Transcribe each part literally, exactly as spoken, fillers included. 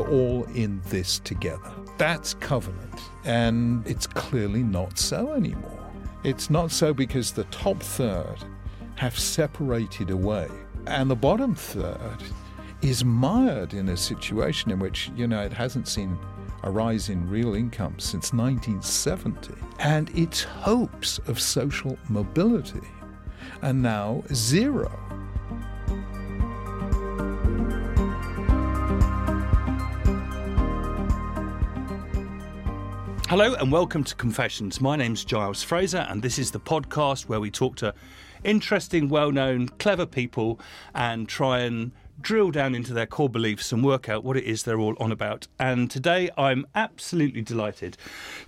we're all in this together. That's covenant, and it's clearly not so anymore. It's not so because the top third have separated away, and the bottom third is mired in a situation in which, you know, it hasn't seen a rise in real income since nineteen seventy, and its hopes of social mobility are now zero. Hello and welcome to Confessions. My name's Giles Fraser, and this is the podcast where we talk to interesting, well-known, clever people and try and drill down into their core beliefs and work out what it is they're all on about. And today I'm absolutely delighted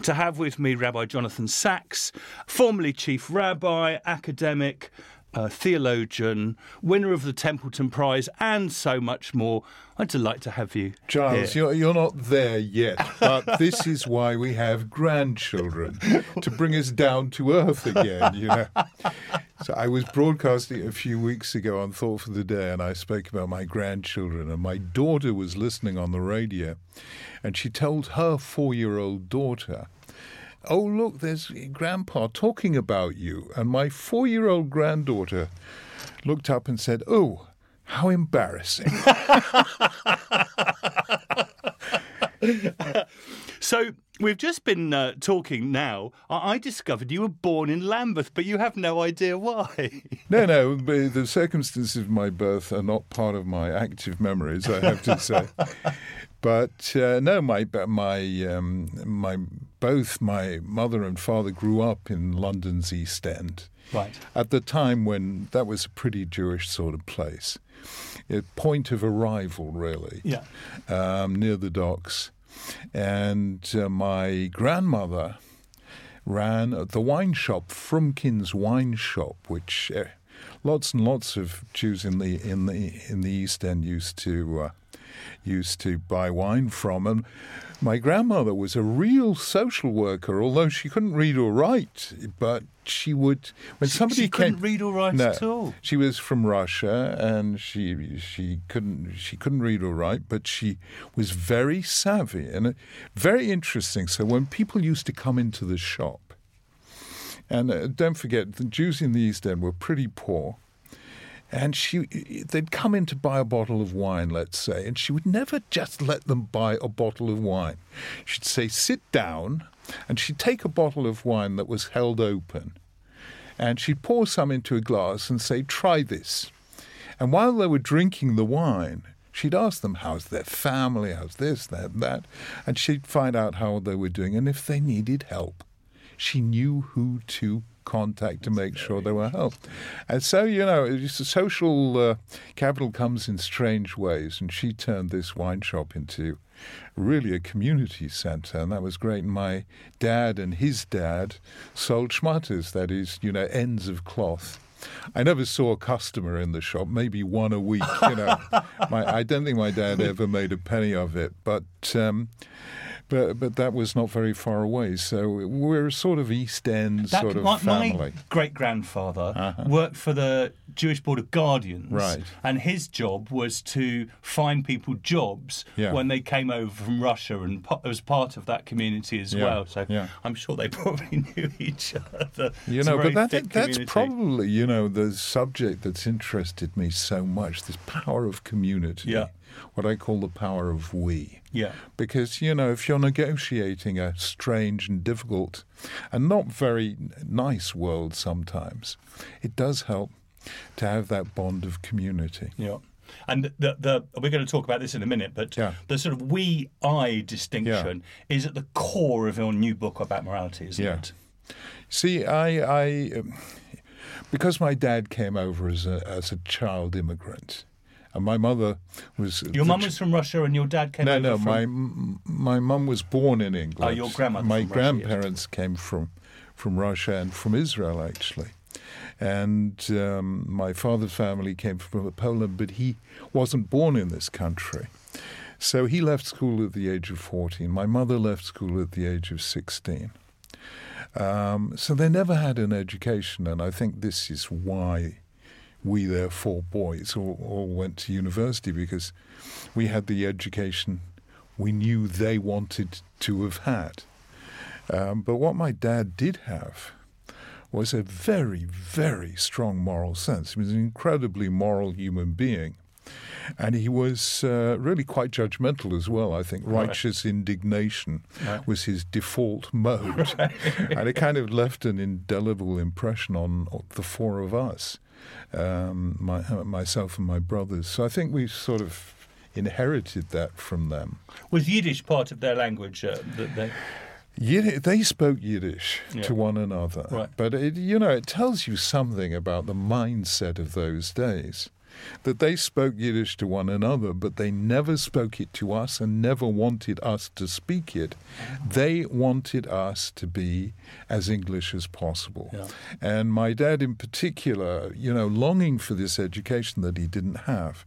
to have with me Rabbi Jonathan Sacks, formerly chief rabbi, academic, uh, theologian, winner of the Templeton Prize, and so much more. I'm delighted to have you, Giles. You're, you're not there yet, but this is why we have grandchildren, to bring us down to earth again, you know. So I was broadcasting a few weeks ago on Thought for the Day, and I spoke about my grandchildren, and my daughter was listening on the radio, and she told her four-year-old daughter, "Oh, look, there's Grandpa talking about you." And my four-year-old granddaughter looked up and said, "Oh, how embarrassing." So we've just been uh, talking now. I-, I discovered you were born in Lambeth, but you have no idea why. no, no, the circumstances of my birth are not part of my active memories, I have to say. But uh, no, my my um, my both my mother and father grew up in London's East End. Right. At the time when that was a pretty Jewish sort of place, a point of arrival really. Yeah. Um, near the docks. And uh, my grandmother ran at the wine shop, Frumkin's Wine Shop, which uh, lots and lots of Jews in the in the in the East End used to uh, used to buy wine from. And my grandmother was a real social worker, although she couldn't read or write. But she would when she, somebody she couldn't came, read or write no, at all. She was from Russia, and she she couldn't she couldn't read or write, but she was very savvy and very interesting. So when people used to come into the shop, and uh, don't forget the Jews in the East End were pretty poor. And she, they'd come in to buy a bottle of wine, let's say, and she would never just let them buy a bottle of wine. She'd say, "Sit down," and she'd take a bottle of wine that was held open, and she'd pour some into a glass and say, "Try this." And while they were drinking the wine, she'd ask them, how's their family, how's this, that, that, and she'd find out how they were doing and if they needed help. She knew who to contact to make sure they were helped. And so, you know, it's a social uh, capital comes in strange ways, and she turned this wine shop into really a community centre, and that was great. And my dad and his dad sold schmatters, that is, you know, ends of cloth. I never saw a customer in the shop, maybe one a week, you know. my, I don't think my dad ever made a penny of it, but... Um, But, but that was not very far away, so we're a sort of East End that, sort of my, family. My great-grandfather uh-huh. worked for the Jewish Board of Guardians, right. and his job was to find people jobs yeah. when they came over from Russia, and po- was part of that community as yeah. well. So yeah. I'm sure they probably knew each other. You know, but that, that, that's probably, you know, the subject that's interested me so much, this power of community. Yeah. What I call the power of we. Yeah. Because, you know, if you're negotiating a strange and difficult and not very nice world sometimes, it does help to have that bond of community. Yeah. And the, the we're going to talk about this in a minute, but yeah. the sort of we-I distinction yeah. is at the core of your new book about morality, isn't yeah. it? See, I, I... Because my dad came over as a, as a child immigrant... And my mother was... Your mum was from Russia and your dad came no, over no, from... No, no, my mum was born in England. Oh, your grandmother My grandparents Russia, yes. came from, from Russia and from Israel, actually. And um, my father's family came from Poland, but he wasn't born in this country. So he left school at the age of fourteen. My mother left school at the age of sixteen. Um, so they never had an education, and I think this is why... We, their four boys, all, all went to university because we had the education we knew they wanted to have had. Um, but what my dad did have was a very, very strong moral sense. He was an incredibly moral human being. And he was uh, really quite judgmental as well, I think. Righteous right. indignation right. was his default mode. Right. And it kind of left an indelible impression on the four of us, um, my, myself and my brothers. So I think we sort of inherited that from them. Was Yiddish part of their language uh, that they... Yiddish, they spoke Yiddish yeah. to one another. Right. But, it, you know, it tells you something about the mindset of those days, that they spoke Yiddish to one another, but they never spoke it to us and never wanted us to speak it. They wanted us to be as English as possible. Yeah. And my dad in particular, you know, longing for this education that he didn't have,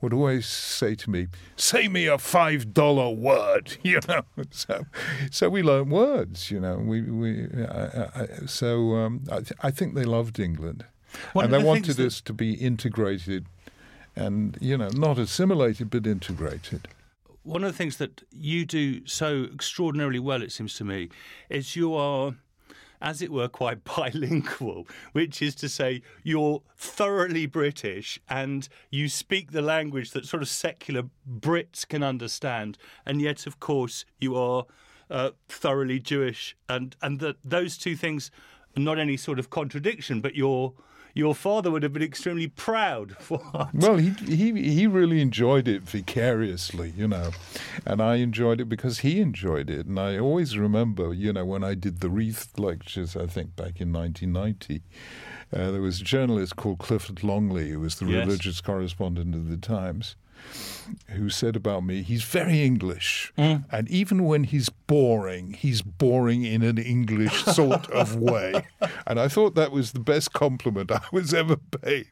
would always say to me, say me a five dollar word, you know. So, so we learned words, you know. We, we I, I, So um, I, th- I think they loved England. One and they the wanted that... us to be integrated and, you know, not assimilated but integrated. One of the things that you do so extraordinarily well, it seems to me, is you are, as it were, quite bilingual, which is to say you're thoroughly British and you speak the language that sort of secular Brits can understand, and yet, of course, you are uh, thoroughly Jewish. And, and that those two things are not any sort of contradiction, but you're... Your father would have been extremely proud. What? Well, he, he he really enjoyed it vicariously, you know, and I enjoyed it because he enjoyed it. And I always remember, you know, when I did the Wreath lectures, I think back in nineteen ninety, uh, there was a journalist called Clifford Longley, who was the yes. religious correspondent of the Times, who said about me, he's very English, mm. and even when he's boring, he's boring in an English sort of way. And I thought that was the best compliment I was ever paid.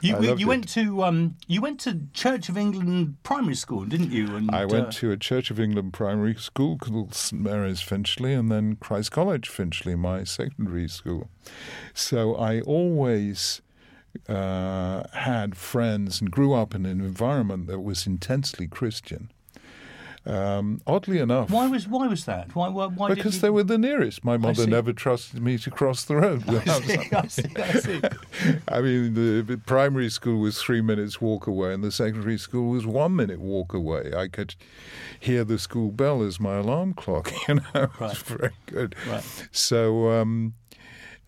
You, you, you went to um, you went to Church of England primary school, didn't you? And, I went uh... to a Church of England primary school called Saint Mary's Finchley, and then Christ College Finchley, my secondary school. So I always... Uh, had friends and grew up in an environment that was intensely Christian. Um, oddly enough, why was why was that? Why? why, why because did you... they were the nearest. My mother never trusted me to cross the road. I see, I see, I see. I mean, the primary school was three minutes walk away, and the secondary school was one minute walk away. I could hear the school bell as my alarm clock. You know, right. It was very good. Right. So. Um,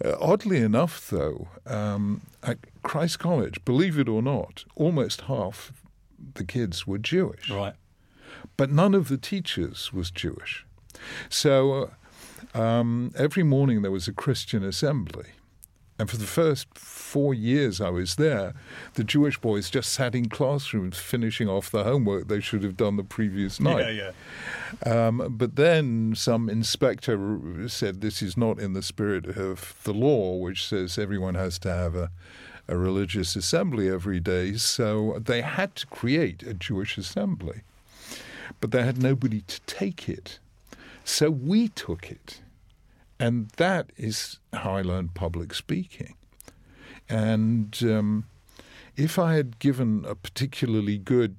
Uh, oddly enough, though, um, at Christ College, believe it or not, almost half the kids were Jewish. Right. But none of the teachers was Jewish. So uh, um, every morning there was a Christian assembly. And for the first four years I was there, the Jewish boys just sat in classrooms finishing off the homework they should have done the previous night. Yeah, yeah. Um, but then some inspector said this is not in the spirit of the law, which says everyone has to have a, a religious assembly every day. So they had to create a Jewish assembly. But they had nobody to take it. So we took it. And that is how I learned public speaking. And um, if I had given a particularly good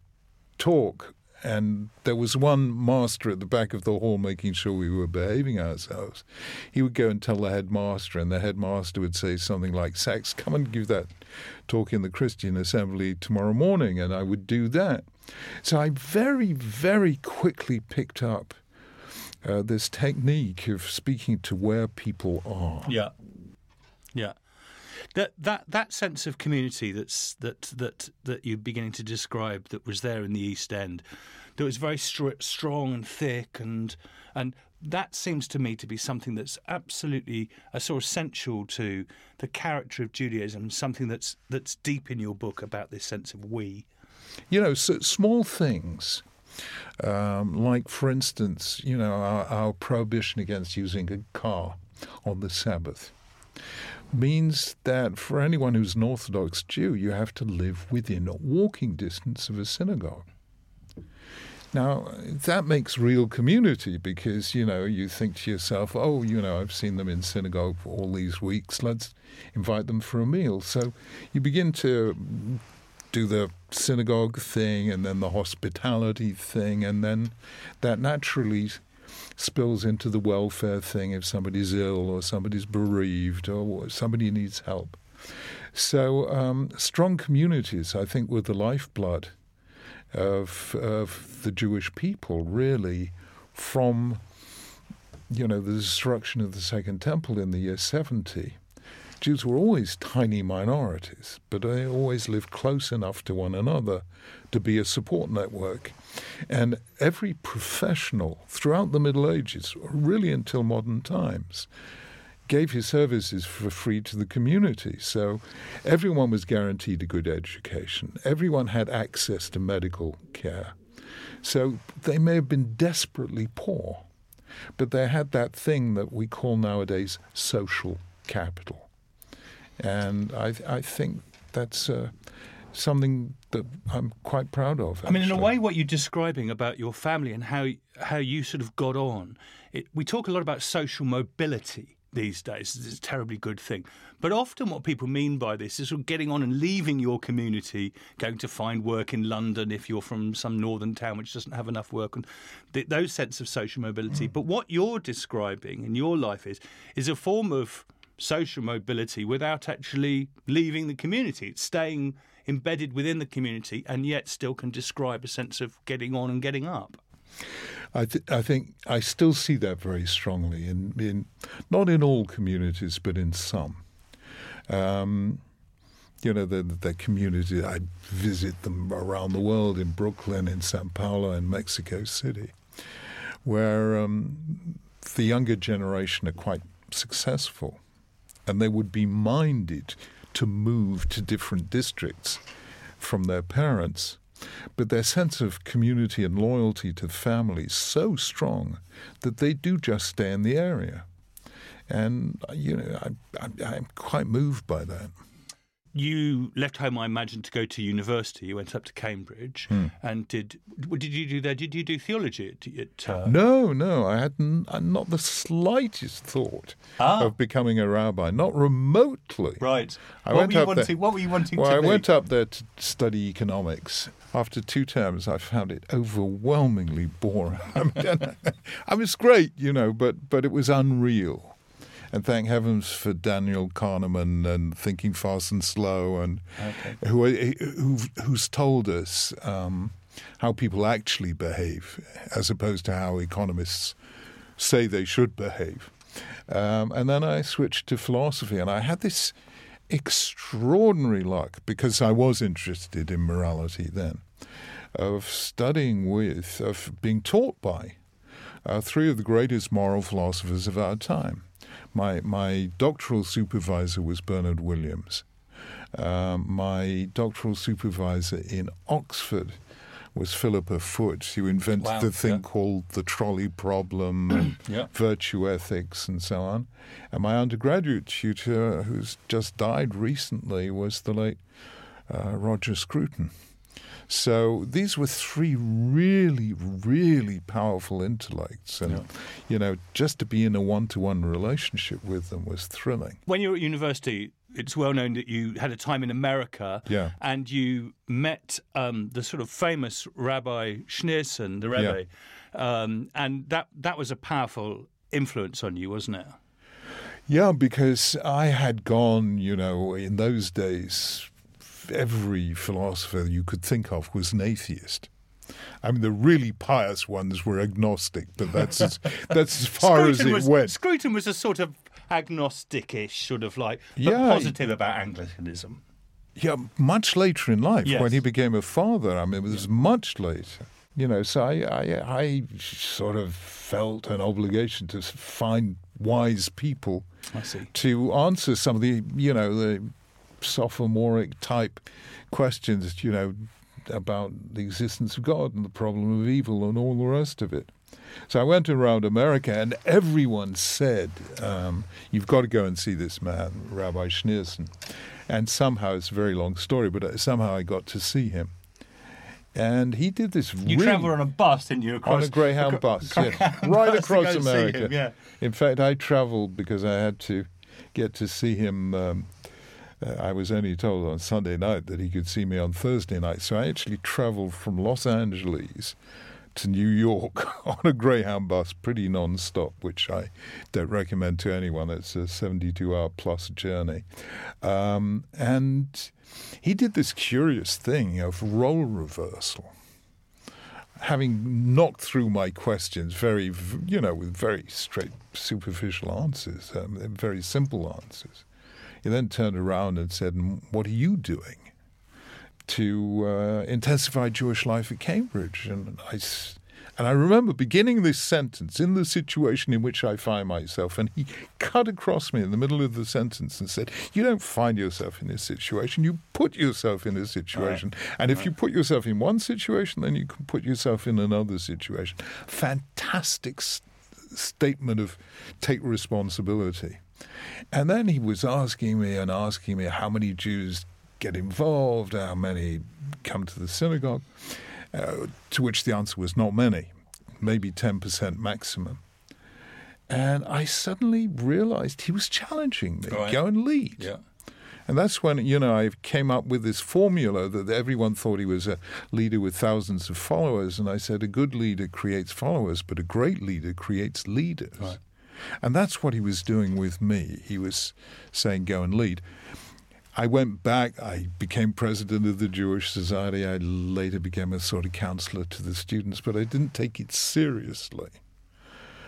talk and there was one master at the back of the hall making sure we were behaving ourselves, he would go and tell the headmaster, and the headmaster would say something like, Sacks, come and give that talk in the Christian Assembly tomorrow morning, and I would do that. So I very, very quickly picked up Uh, this technique of speaking to where people are. Yeah, yeah. That that that sense of community that's that that that you're beginning to describe that was there in the East End, that was very st- strong and thick, and and that seems to me to be something that's absolutely a sort of essential to the character of Judaism. Something that's that's deep in your book about this sense of we. You know, so small things. Um, like, for instance, you know, our, our prohibition against using a car on the Sabbath means that for anyone who's an Orthodox Jew, you have to live within walking distance of a synagogue. Now, that makes real community because, you know, you think to yourself, oh, you know, I've seen them in synagogue for all these weeks. Let's invite them for a meal. So you begin to do the synagogue thing and then the hospitality thing, and then that naturally spills into the welfare thing if somebody's ill or somebody's bereaved or somebody needs help. So um, strong communities, I think, were the lifeblood of of the Jewish people, really, from, you know, the destruction of the Second Temple in the year seventy. Jews were always tiny minorities, but they always lived close enough to one another to be a support network. And every professional throughout the Middle Ages, or really until modern times, gave his services for free to the community. So everyone was guaranteed a good education. Everyone had access to medical care. So they may have been desperately poor, but they had that thing that we call nowadays social capital. And I, th- I think that's uh, something that I'm quite proud of, actually. I mean, in a way, what you're describing about your family and how how you sort of got on, it, we talk a lot about social mobility these days. It's a terribly good thing. But often what people mean by this is sort of getting on and leaving your community, going to find work in London if you're from some northern town which doesn't have enough work, and th- those sense of social mobility. Mm. But what you're describing in your life is is a form of social mobility without actually leaving the community. It's staying embedded within the community and yet still can describe a sense of getting on and getting up. I, th- I think I still see that very strongly, in, in not in all communities, but in some. Um, you know, the, the community, I visit them around the world, in Brooklyn, in Sao Paulo, in Mexico City, where um, the younger generation are quite successful. And they would be minded to move to different districts from their parents. But their sense of community and loyalty to family is so strong that they do just stay in the area. And, you know, I, I, I'm quite moved by that. You left home, I imagine, to go to university. You went up to Cambridge hmm. and did. What did you do there? Did you do theology? At, uh... No, no, I had n- not the slightest thought ah. of becoming a rabbi, not remotely. Right. I what, went were up wanting, there, what were you wanting? Well, to I be? went up there to study economics. After two terms, I found it overwhelmingly boring. I mean, I mean, it's great, you know, but but it was unreal. And thank heavens for Daniel Kahneman and Thinking Fast and Slow, and okay. who, who who's told us um, how people actually behave as opposed to how economists say they should behave. Um, and then I switched to philosophy, and I had this extraordinary luck, because I was interested in morality then, of studying with, of being taught by uh, three of the greatest moral philosophers of our time. My my doctoral supervisor was Bernard Williams. Um, my doctoral supervisor in Oxford was Philippa Foot, who invented wow, the thing yeah. called the trolley problem, and yeah. virtue ethics, and so on. And my undergraduate tutor, who's just died recently, was the late uh, Roger Scruton. So these were three really, really powerful intellects. And, yeah. you know, just to be in a one-to-one relationship with them was thrilling. When you were at university, it's well known that you had a time in America. Yeah. And you met um, the sort of famous Rabbi Schneerson, the Rebbe. Yeah. Um, and that, that was a powerful influence on you, wasn't it? Yeah, because I had gone, you know, in those days... Every philosopher you could think of was an atheist. I mean, the really pious ones were agnostic, but that's as, that's as far as it was, went. Scruton was a sort of agnostic-ish, sort of like, but yeah, positive about Anglicanism. Yeah, much later in life, yes. when he became a father. I mean, it was yeah. much later. You know, so I, I, I sort of felt an obligation to find wise people I see. to answer some of the, you know, the... sophomoric type questions, you know, about the existence of God and the problem of evil and all the rest of it. So I went around America, and everyone said, um, you've got to go and see this man, Rabbi Schneerson. And somehow, it's a very long story, but somehow I got to see him. And he did this. You really travel on a bus, didn't you? Across, on a Greyhound ac- bus, ac- yeah, ac- right across America. Him, yeah. In fact, I traveled because I had to get to see him. Um, uh, I was only told on Sunday night that he could see me on Thursday night. So I actually traveled from Los Angeles to New York on a Greyhound bus, pretty non-stop, which I don't recommend to anyone. It's a seventy-two hour plus journey. Um, and he did this curious thing of role reversal. Having knocked through my questions very, you know, with very straight, superficial answers, um, very simple answers, he then turned around and said, what are you doing to uh, intensify Jewish life at Cambridge? And I, and I remember beginning this sentence, in the situation in which I find myself, and he cut across me in the middle of the sentence and said, you don't find yourself in this situation, you put yourself in a situation. Right. And if right. you put yourself in one situation, then you can put yourself in another situation. Fantastic st- statement of take responsibility. And then he was asking me and asking me how many Jews get involved, how many come to the synagogue, uh, to which the answer was not many, maybe ten percent maximum. And I suddenly realized he was challenging me, right. go and lead. Yeah. And that's when, you know, I came up with this formula that everyone thought he was a leader with thousands of followers. And I said, a good leader creates followers, but a great leader creates leaders. Right. And that's what he was doing with me. He was saying, go and lead. I went back, I became president of the Jewish Society, I later became a sort of counselor to the students, but I didn't take it seriously.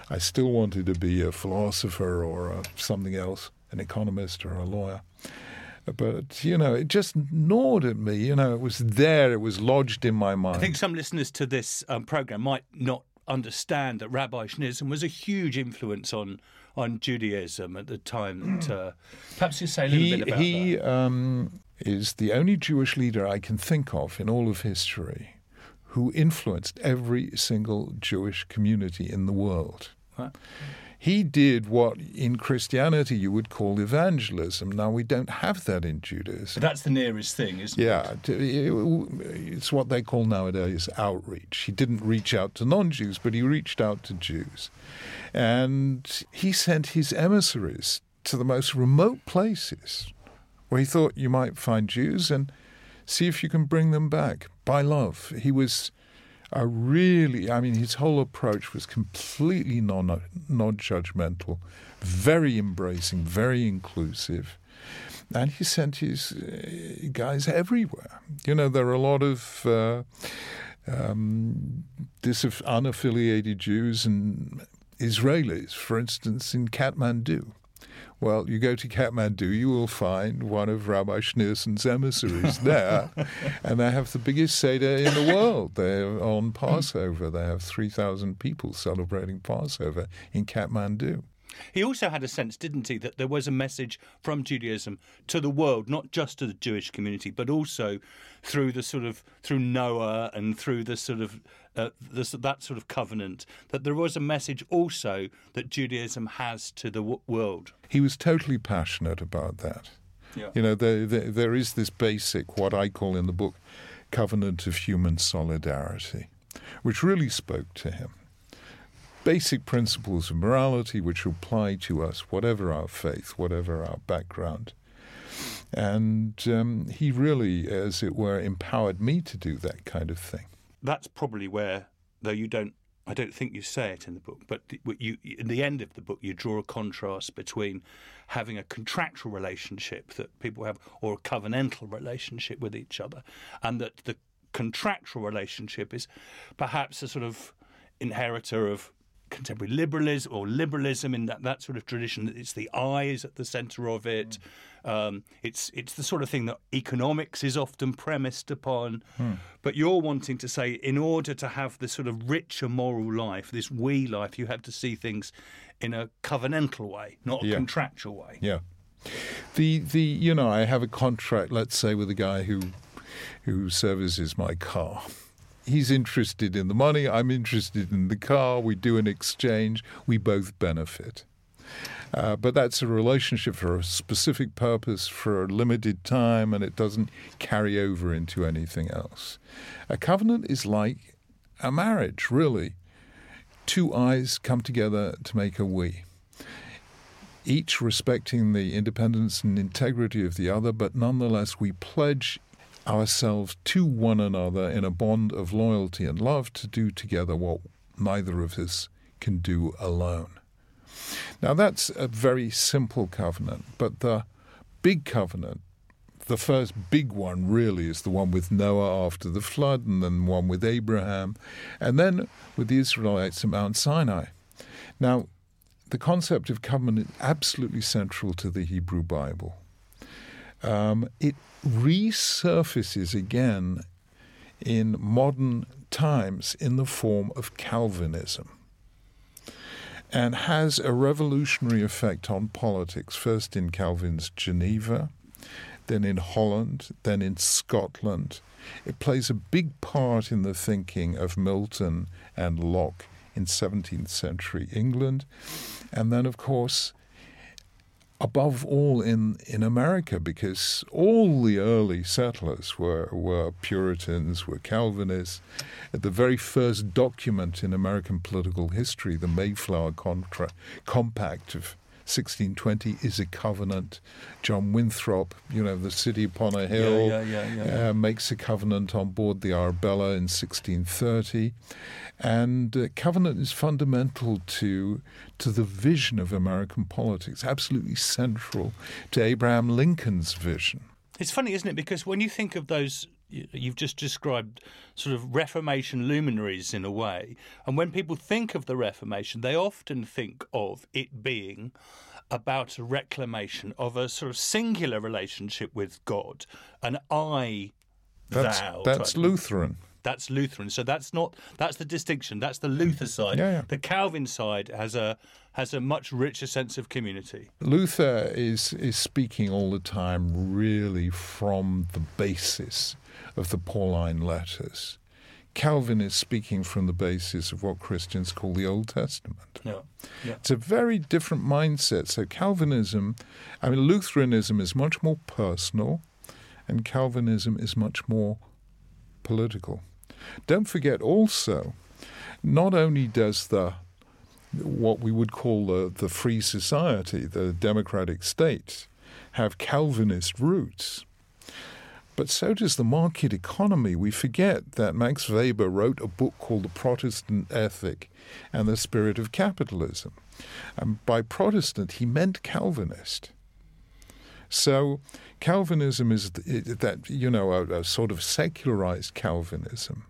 I still wanted to be a philosopher or a something else, an economist or a lawyer. But, you know, it just gnawed at me, you know, it was there, it was lodged in my mind. I think some listeners to this um, programme might not understand that Rabbi Schneerson was a huge influence on on Judaism at the time. That, uh, perhaps you say a little he, bit about he, that. He um, is the only Jewish leader I can think of in all of history who influenced every single Jewish community in the world. Huh? He did what in Christianity you would call evangelism. Now, we don't have that in Judaism. But that's the nearest thing, isn't yeah, it? Yeah. It's what they call nowadays outreach. He didn't reach out to non-Jews, but he reached out to Jews. And he sent his emissaries to the most remote places where he thought you might find Jews and see if you can bring them back by love. He was... I really, I mean, his whole approach was completely non, non-judgmental, very embracing, very inclusive. And he sent his uh, guys everywhere. You know, there are a lot of uh, um, disaff- unaffiliated Jews and Israelis, for instance, in Kathmandu. Well, you go to Kathmandu, you will find one of Rabbi Schneerson's emissaries there, and they have the biggest Seder in the world. They're on Passover. They have three thousand people celebrating Passover in Kathmandu. He also had a sense, didn't he, that there was a message from Judaism to the world, not just to the Jewish community, but also through the sort of through Noah and through the sort of uh, the, that sort of covenant, that there was a message also that Judaism has to the w- world. He was totally passionate about that. Yeah. You know, there, there, there is this basic, what I call in the book, covenant of human solidarity, which really spoke to him. Basic principles of morality which apply to us, whatever our faith, whatever our background. And um, he really, as it were, empowered me to do that kind of thing. That's probably where, though you don't, I don't think you say it in the book, but you, in the end of the book you draw a contrast between having a contractual relationship that people have or a covenantal relationship with each other, and that the contractual relationship is perhaps a sort of inheritor of contemporary liberalism or liberalism in that, that sort of tradition. It's the I is at the centre of it. Mm. Um, it's it's the sort of thing that economics is often premised upon. Mm. But you're wanting to say, in order to have this sort of richer moral life, this we life, you have to see things in a covenantal way, not a yeah. contractual way. Yeah. The the you know, I have a contract, let's say, with a guy who who services my car. He's interested in the money, I'm interested in the car, we do an exchange, we both benefit. Uh, but that's a relationship for a specific purpose, for a limited time, and it doesn't carry over into anything else. A covenant is like a marriage, really. Two eyes come together to make a we. each respecting the independence and integrity of the other, but nonetheless we pledge ourselves to one another in a bond of loyalty and love to do together what neither of us can do alone. Now, that's a very simple covenant, but the big covenant, the first big one really, is the one with Noah after the flood, and then one with Abraham, and then with the Israelites at Mount Sinai. Now, the concept of covenant is absolutely central to the Hebrew Bible. Um, it resurfaces again in modern times in the form of Calvinism, and has a revolutionary effect on politics, first in Calvin's Geneva, then in Holland, then in Scotland. It plays a big part in the thinking of Milton and Locke in seventeenth century England, and then, of course, above all in, in America, because all the early settlers were, were Puritans, were Calvinists. At the very first document in American political history, the Mayflower Contra- Compact of sixteen twenty is a covenant. John Winthrop, you know, the city upon a hill, yeah, yeah, yeah, yeah, yeah. Uh, makes a covenant on board the Arabella in sixteen thirty. And uh, covenant is fundamental to, to the vision of American politics, absolutely central to Abraham Lincoln's vision. It's funny, isn't it? Because when you think of those, you've just described sort of Reformation luminaries in a way. And when people think of the Reformation, they often think of it being about a reclamation of a sort of singular relationship with God, an I, that's, thou. That's type. Lutheran. That's Lutheran. So that's not, that's the distinction. That's the Luther side. Yeah, yeah. The Calvin side has a has a much richer sense of community. Luther is is speaking all the time really from the basis of the Pauline letters. Calvin is speaking from the basis of what Christians call the Old Testament. Yeah. Yeah. It's a very different mindset. So Calvinism, I mean, Lutheranism is much more personal, and Calvinism is much more political. Don't forget also, not only does the what we would call the, the free society, the democratic state, have Calvinist roots, but so does the market economy. We forget that Max Weber wrote a book called The Protestant Ethic and the Spirit of Capitalism. And by Protestant, he meant Calvinist. So Calvinism is that, you know, a, a sort of secularized Calvinism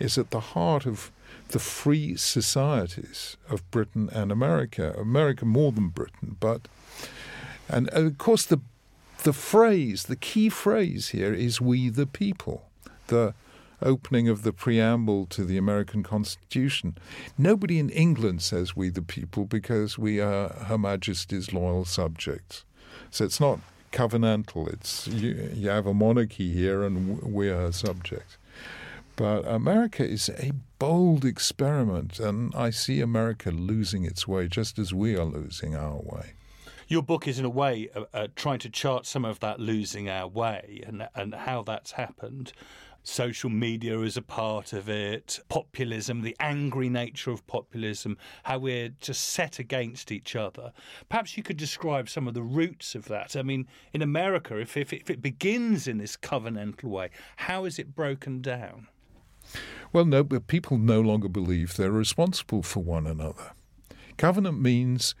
is at the heart of the free societies of Britain and America. America more than Britain, but... And, of course, the the phrase, the key phrase here is we the people, the opening of the preamble to the American Constitution. Nobody in England says we the people because we are Her Majesty's loyal subjects. So it's not covenantal. It's you, you have a monarchy here and we're her subjects. But America is a bold experiment, and I see America losing its way just as we are losing our way. Your book is, in a way, uh, uh, trying to chart some of that losing our way and and how that's happened. Social media is a part of it, populism, the angry nature of populism, how we're just set against each other. Perhaps you could describe some of the roots of that. I mean, in America, if, if, if it begins in this covenantal way, how is it broken down? Well, no, but people no longer believe they're responsible for one another. Covenant means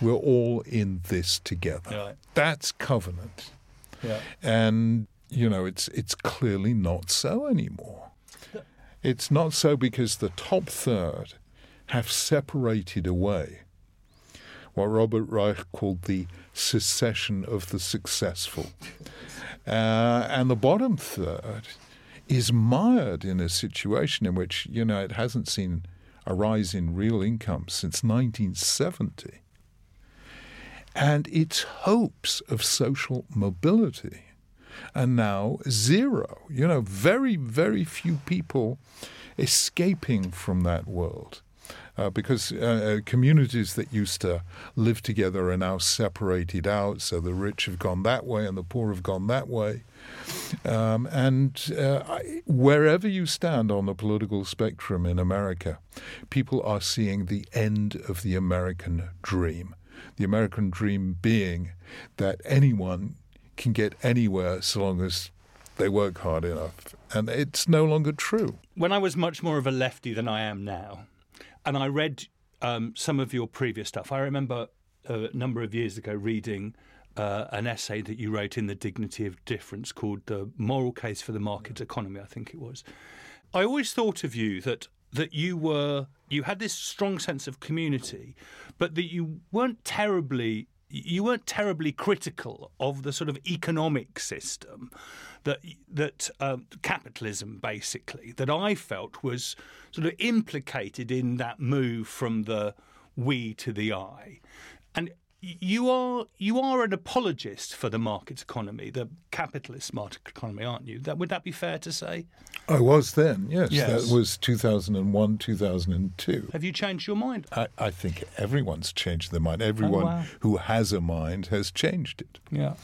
we're all in this together. Right. That's covenant. Yeah. And... You know, it's it's clearly not so anymore. It's not so because the top third have separated away what Robert Reich called the secession of the successful. Uh, and the bottom third is mired in a situation in which, you know, it hasn't seen a rise in real income since nineteen seventy. And its hopes of social mobility and now zero. You know, very, very few people escaping from that world uh, because uh, communities that used to live together are now separated out. So the rich have gone that way and the poor have gone that way. Um, and uh, wherever you stand on the political spectrum in America, people are seeing the end of the American dream. the American dream being that anyone can get anywhere so long as they work hard enough. And it's no longer true. When I was much more of a lefty than I am now, and I read um, some of your previous stuff, I remember a number of years ago reading Uh, an essay that you wrote in The Dignity of Difference called The Moral Case for the Market Economy, I think it was. I always thought of you that that you were, you had this strong sense of community, but that you weren't terribly, you weren't terribly critical of the sort of economic system, that, that uh, capitalism, basically, that I felt was sort of implicated in that move from the we to the I. And You are you are an apologist for the market economy, the capitalist market economy, aren't you? That, would that be fair to say? I was then, yes. yes. That was two thousand one, two thousand two. Have you changed your mind? I, I think everyone's changed their mind. Everyone oh, wow. who has a mind has changed it. Yeah.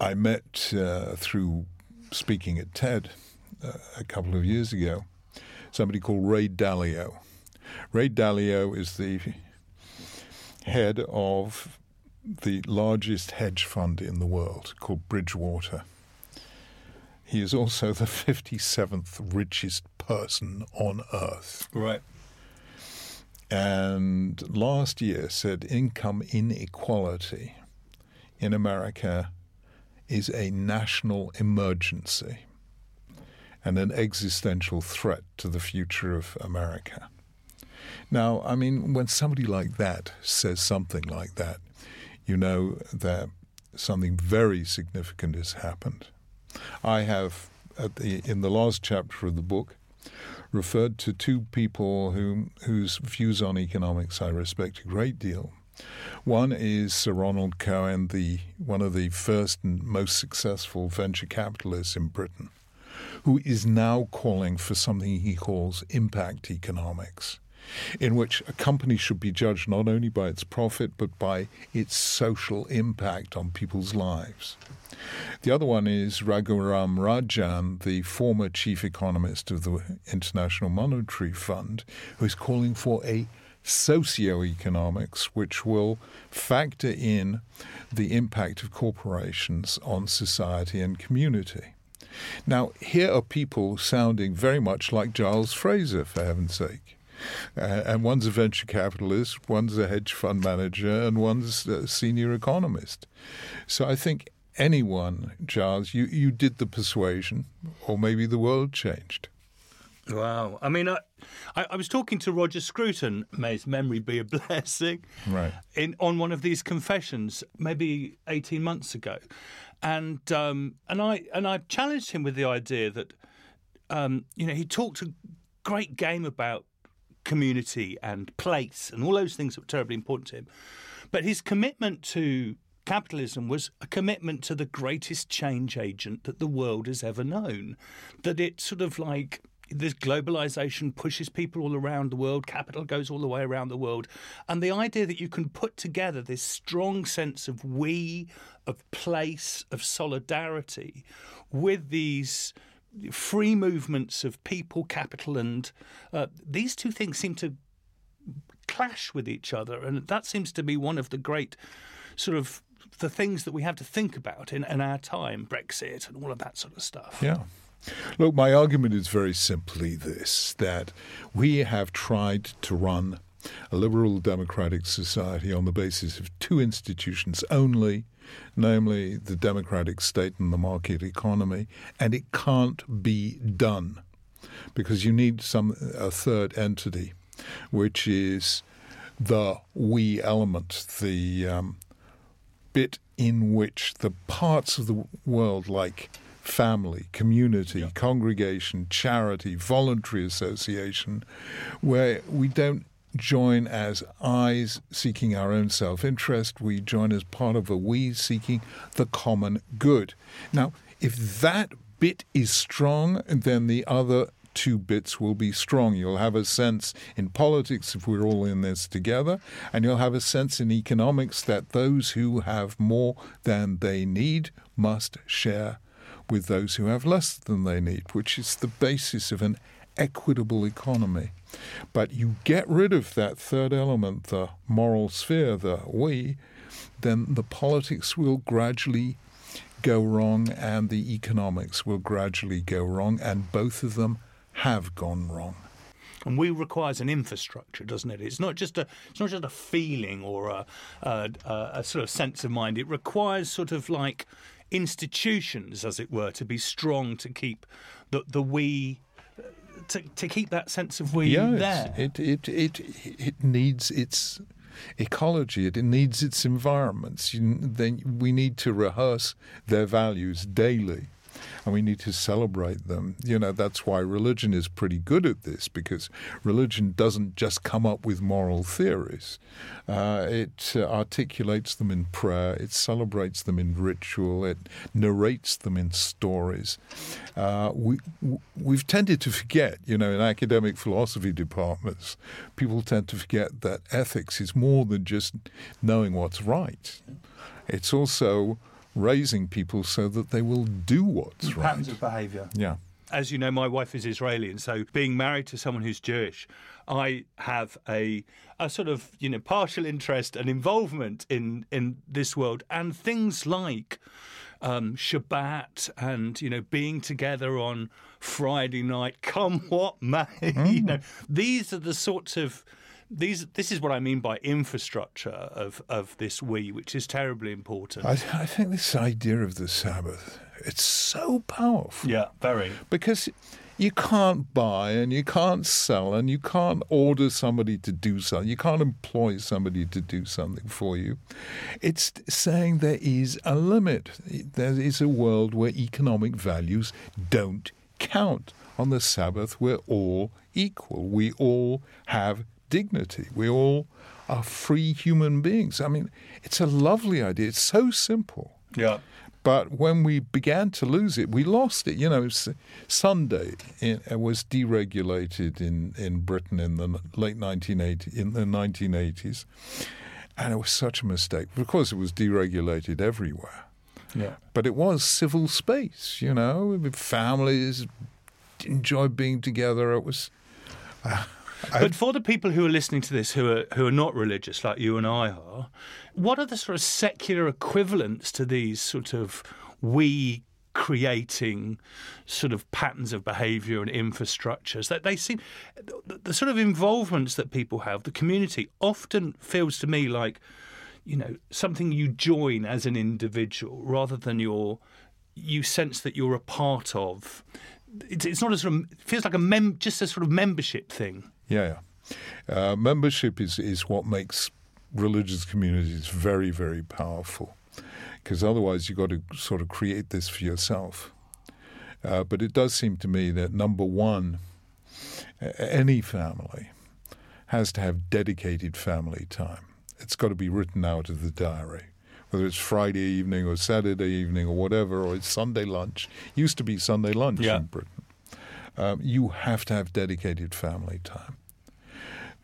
I met uh, through speaking at TED uh, a couple of years ago somebody called Ray Dalio. Ray Dalio is the head of the largest hedge fund in the world called Bridgewater. He is also the fifty-seventh richest person on earth. Right. And last year said income inequality in America is a national emergency and an existential threat to the future of America. Now, I mean, when somebody like that says something like that, you know that something very significant has happened. I have, at the, in the last chapter of the book, referred to two people who, whose views on economics I respect a great deal. One is Sir Ronald Cohen, the one of the first and most successful venture capitalists in Britain, who is now calling for something he calls impact economics, in which a company should be judged not only by its profit but by its social impact on people's lives. The other one is Raghuram Rajan, the former chief economist of the International Monetary Fund, who is calling for a socioeconomics which will factor in the impact of corporations on society and community. Now, here are people sounding very much like Giles Fraser, for heaven's sake. Uh, and one's a venture capitalist, one's a hedge fund manager, and one's a senior economist. So I think anyone, Giles, you, you did the persuasion, or maybe the world changed. Wow. I mean, I, I, I was talking to Roger Scruton, may his memory be a blessing, right, in on one of these confessions maybe eighteen months ago. And um, and I and I challenged him with the idea that, um, you know, he talked a great game about community and place and all those things that were terribly important to him. But his commitment to capitalism was a commitment to the greatest change agent that the world has ever known, that it's sort of like this globalization pushes people all around the world, capital goes all the way around the world. And the idea that you can put together this strong sense of we, of place, of solidarity with these free movements of people, capital, and uh, these two things seem to clash with each other, and that seems to be one of the great sort of the things that we have to think about in, in our time, Brexit and all of that sort of stuff. Yeah. Look, my argument is very simply this, that we have tried to run a liberal democratic society on the basis of two institutions only, namely the democratic state and the market economy, and it can't be done because you need some a third entity, which is the we element, the um, bit in which the parts of the world like family, community, yeah, congregation, charity, voluntary association, where we don't join as I's seeking our own self-interest. We join as part of a we seeking the common good. Now, if that bit is strong, then the other two bits will be strong. You'll have a sense in politics if we're all in this together, and you'll have a sense in economics that those who have more than they need must share with those who have less than they need, which is the basis of an equitable economy. But you get rid of that third element, the moral sphere, the we, then the politics will gradually go wrong and the economics will gradually go wrong, and both of them have gone wrong. And we requires an infrastructure, doesn't it? It's not just a, it's not just a feeling or a, a, a sort of sense of mind. It requires sort of like institutions, as it were, to be strong, to keep the the we, to to keep that sense of we yes, there. It it it it needs its ecology. It needs its environments. You, then we need to rehearse their values daily. And we need to celebrate them. You know, that's why religion is pretty good at this, because religion doesn't just come up with moral theories. Uh, it uh, articulates them in prayer. It celebrates them in ritual. It narrates them in stories. Uh, we, we've tended to forget, you know, in academic philosophy departments, people tend to forget that ethics is more than just knowing what's right. It's also raising people so that they will do what's patterns right. Patterns of behaviour. Yeah. As you know, my wife is Israeli, and so being married to someone who's Jewish, I have a a sort of, you know, partial interest and involvement in, in this world, and things like um, Shabbat and, you know, being together on Friday night, come what may. Mm. You know, these are the sorts of These, this is what I mean by infrastructure of, of this we, which is terribly important. I, I think this idea of the Sabbath, it's so powerful. Yeah, very. Because you can't buy and you can't sell and you can't order somebody to do something. You can't employ somebody to do something for you. It's saying there is a limit. There is a world where economic values don't count. On the Sabbath, we're all equal. We all have dignity. We all are free human beings. I mean, it's a lovely idea. It's so simple. Yeah. But when we began to lose it, we lost it. You know, Sunday was deregulated in, in Britain in the late nineteen eighties, in the nineteen eighties, and it was such a mistake. Of course, it was deregulated everywhere. Yeah. But it was civil space. You know, families enjoyed being together. It was. Uh, But for the people who are listening to this who are who are not religious like you and I are, what are the sort of secular equivalents to these sort of we creating sort of patterns of behaviour and infrastructures that they seem, the, the sort of involvements that people have, the community often feels to me like, you know, something you join as an individual rather than your you sense that you're a part of. It's it's not a sort of, it feels like a mem, just a sort of membership thing. Yeah, yeah. Uh, membership is, is what makes religious communities very, very powerful, because otherwise you've got to sort of create this for yourself. Uh, but it does seem to me that, number one, any family has to have dedicated family time. It's got to be written out of the diary, whether it's Friday evening or Saturday evening or whatever, or it's Sunday lunch. It used to be Sunday lunch yeah. in Britain. Um, you have to have dedicated family time.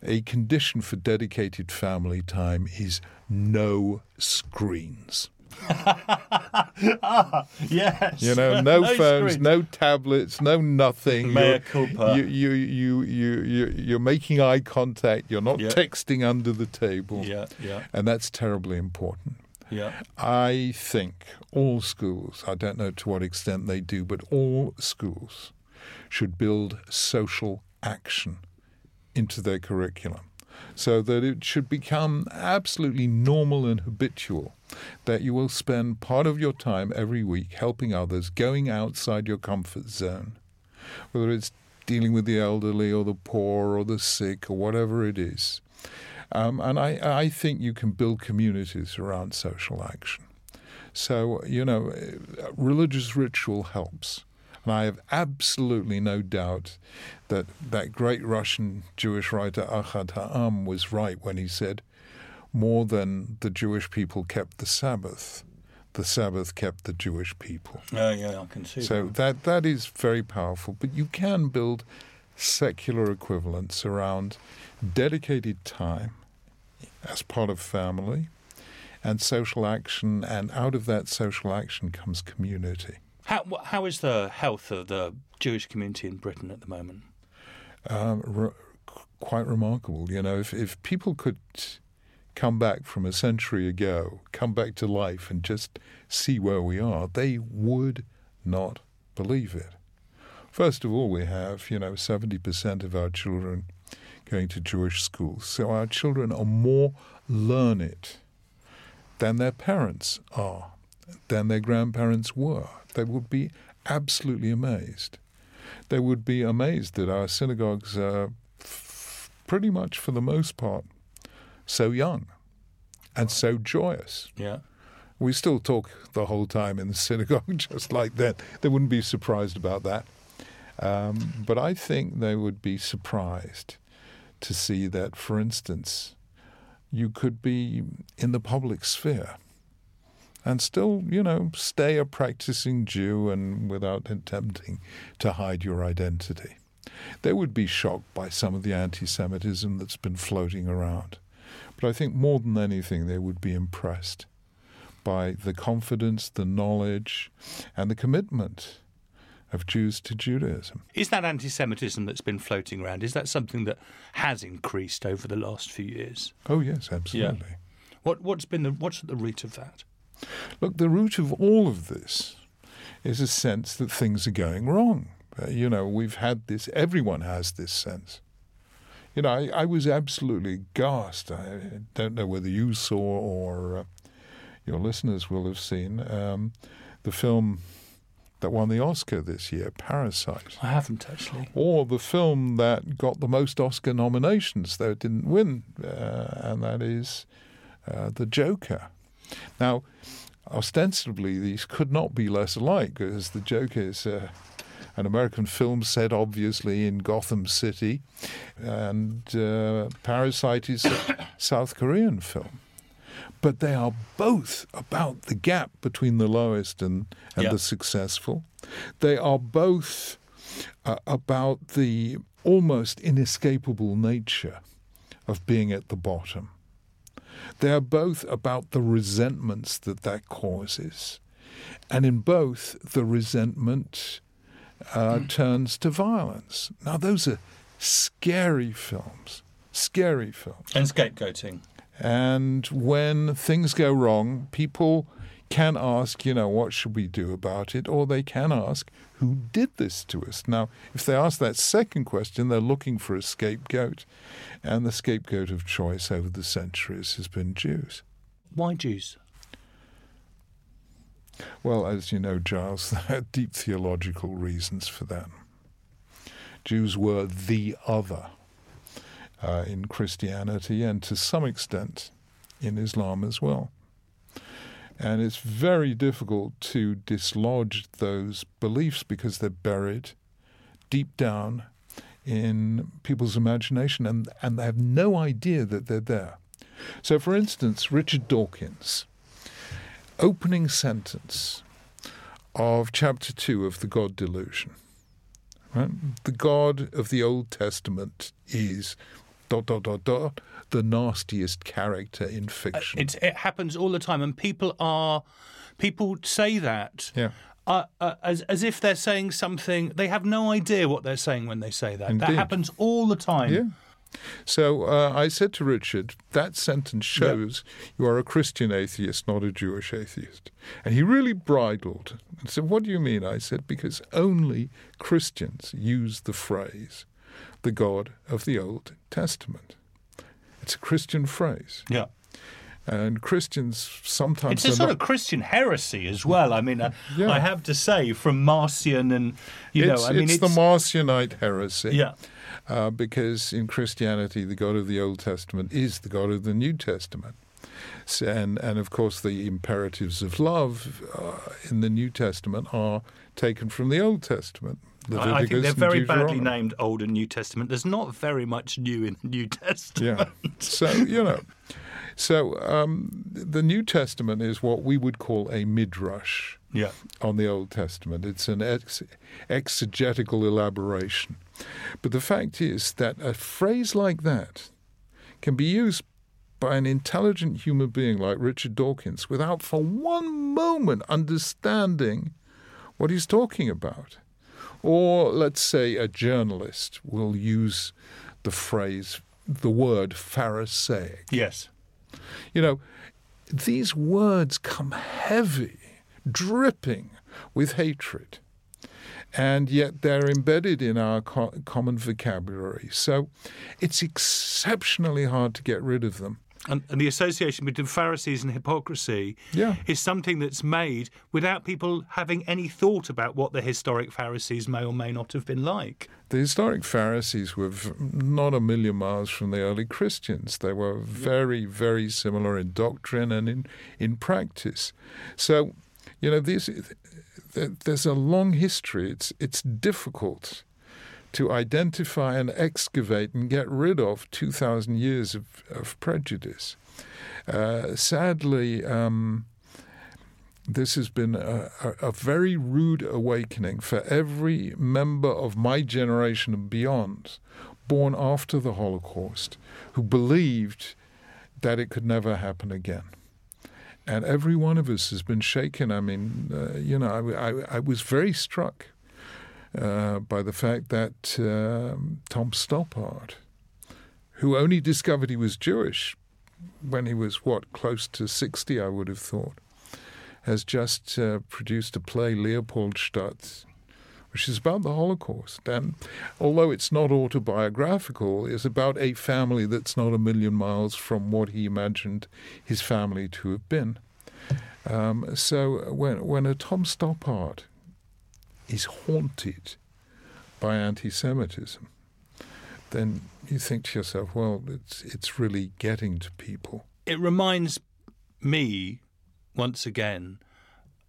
A condition for dedicated family time is no screens. ah, yes. You know, no, no phones, screens. No tablets, no nothing. Mea culpa. You, you, you, you, you, you're making eye contact. You're not yeah. texting under the table. Yeah, yeah. And that's terribly important. Yeah. I think all schools, I don't know to what extent they do, but all schools should build social action into their curriculum so that it should become absolutely normal and habitual that you will spend part of your time every week helping others, going outside your comfort zone, whether it's dealing with the elderly or the poor or the sick or whatever it is. Um, and I, I think you can build communities around social action. So, you know, religious ritual helps. And I have absolutely no doubt that that great Russian Jewish writer Ahad Ha'am was right when he said, more than the Jewish people kept the Sabbath, the Sabbath kept the Jewish people. Oh, yeah, I can see that. So that, that is very powerful. But you can build secular equivalents around dedicated time as part of family and social action, and out of that social action comes community. How how is the health of the Jewish community in Britain at the moment? um, re- quite remarkable. You know, if, if people could come back from a century ago, come back to life and just see where we are, they would not believe it. First of all, we have, you know, seventy percent of our children going to Jewish schools. So our children are more learned than their parents are, than their grandparents were. They would be absolutely amazed. They would be amazed that our synagogues are f- pretty much, for the most part, so young and so joyous. Yeah. We still talk the whole time in the synagogue just like that. They wouldn't be surprised about that. Um, but I think they would be surprised to see that, for instance, you could be in the public sphere and still, you know, stay a practicing Jew and without attempting to hide your identity. They would be shocked by some of the anti-Semitism that's been floating around. But I think more than anything, they would be impressed by the confidence, the knowledge, and the commitment of Jews to Judaism. Is that anti-Semitism that's been floating around, is that something that has increased over the last few years? Oh, yes, absolutely. Yeah. What, what's been the, what's at the root of that? Look, the root of all of this is a sense that things are going wrong. Uh, you know, we've had this, everyone has this sense. You know, I, I was absolutely aghast. I don't know whether you saw or uh, your listeners will have seen um, the film that won the Oscar this year, Parasite. I haven't, actually. Or the film that got the most Oscar nominations, though it didn't win, uh, and that is uh, The Joker. Now, ostensibly, these could not be less alike, because The Joker is uh, an American film set, obviously, in Gotham City, and uh, Parasite is a South Korean film. But they are both about the gap between the lowest and, and yeah. the successful. They are both uh, about the almost inescapable nature of being at the bottom. They are both about the resentments that that causes. And in both, the resentment uh, mm. turns to violence. Now, those are scary films, scary films. And scapegoating. And when things go wrong, people can ask, you know, what should we do about it? Or they can ask, who did this to us? Now, if they ask that second question, they're looking for a scapegoat. And the scapegoat of choice over the centuries has been Jews. Why Jews? Well, as you know, Giles, there are deep theological reasons for that. Jews were the other. Uh, in Christianity and to some extent in Islam as well. And it's very difficult to dislodge those beliefs because they're buried deep down in people's imagination and, and they have no idea that they're there. So, for instance, Richard Dawkins, opening sentence of chapter two of The God Delusion. Right? The God of the Old Testament is... dot, dot, dot, dot, the nastiest character in fiction. Uh, it, it happens all the time, and people are people say that yeah. uh, uh, as, as if they're saying something. They have no idea what they're saying when they say that. Indeed. That happens all the time. Yeah. So uh, I said to Richard, that sentence shows yep. you are a Christian atheist, not a Jewish atheist. And he really bridled and said, what do you mean? I said, because only Christians use the phrase the God of the Old Testament. It's a Christian phrase. Yeah. And Christians sometimes... It's a sort not... of Christian heresy as well. I mean, I, yeah. I have to say, from Marcion and, you it's, know... I mean, it's, it's the Marcionite heresy. Yeah. Uh, because in Christianity, the God of the Old Testament is the God of the New Testament. So, and, and, of course, the imperatives of love uh, in the New Testament are taken from the Old Testament. Leviticus I think they're very badly named Old and New Testament. There's not very much new in the New Testament. Yeah. So, you know, so um, the New Testament is what we would call a midrash yeah. on the Old Testament. It's an ex- exegetical elaboration. But the fact is that a phrase like that can be used by an intelligent human being like Richard Dawkins without for one moment understanding what he's talking about. Or let's say a journalist will use the phrase, the word Pharisaic. Yes. You know, these words come heavy, dripping with hatred, and yet they're embedded in our co- common vocabulary. So it's exceptionally hard to get rid of them. And, and the association between Pharisees and hypocrisy yeah. is something that's made without people having any thought about what the historic Pharisees may or may not have been like. The historic Pharisees were not a million miles from the early Christians. They were very, very similar in doctrine and in, in practice. So, you know, these, there's a long history. It's, it's difficult to identify and excavate and get rid of two thousand years of, of prejudice. Uh, sadly, um, this has been a, a, a very rude awakening for every member of my generation and beyond, born after the Holocaust, who believed that it could never happen again. And every one of us has been shaken. I mean, uh, you know, I, I, I was very struck Uh, by the fact that uh, Tom Stoppard, who only discovered he was Jewish when he was, what, close to sixty, I would have thought, has just uh, produced a play, Leopoldstadt, which is about the Holocaust. And although it's not autobiographical, it's about a family that's not a million miles from what he imagined his family to have been. Um, so when, when a Tom Stoppard is haunted by anti-Semitism, then you think to yourself, well, it's it's really getting to people. It reminds me, once again,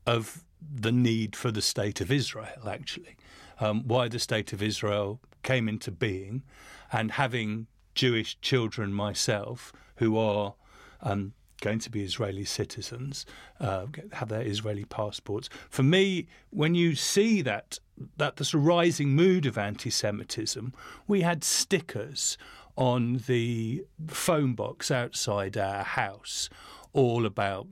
of the need for the State of Israel, actually, um, why the State of Israel came into being, and having Jewish children myself who are um, going to be Israeli citizens, uh, have their Israeli passports. For me, when you see that, that this rising mood of anti-Semitism, we had stickers on the phone box outside our house all about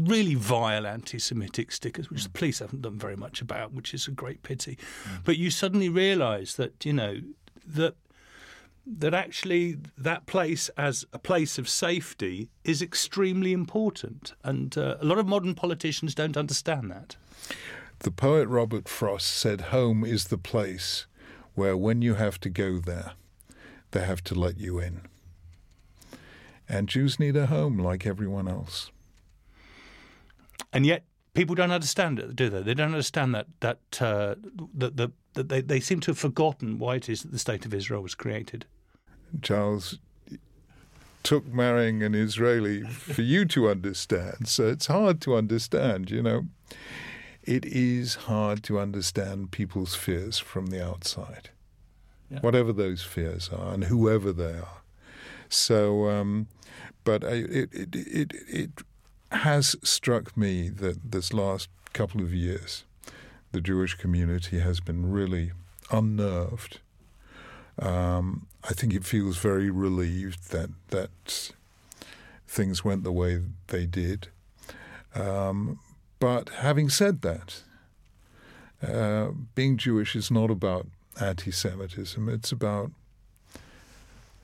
really vile anti-Semitic stickers, which the police haven't done very much about, which is a great pity. Mm. But you suddenly realise that, you know, that that actually that place as a place of safety is extremely important. And uh, a lot of modern politicians don't understand that. The poet Robert Frost said, home is the place where when you have to go there, they have to let you in. And Jews need a home like everyone else. And yet people don't understand it, do they? They don't understand that, that uh, the, the, that they, they seem to have forgotten why it is that the State of Israel was created. Giles took marrying an Israeli for you to understand, so it's hard to understand, you know. It is hard to understand people's fears from the outside, yeah. whatever those fears are and whoever they are. So, um, but I, it, it, it, it has struck me that this last couple of years, the Jewish community has been really unnerved. Um, I think it feels very relieved that that things went the way they did. Um, but having said that, uh, being Jewish is not about anti-Semitism. It's about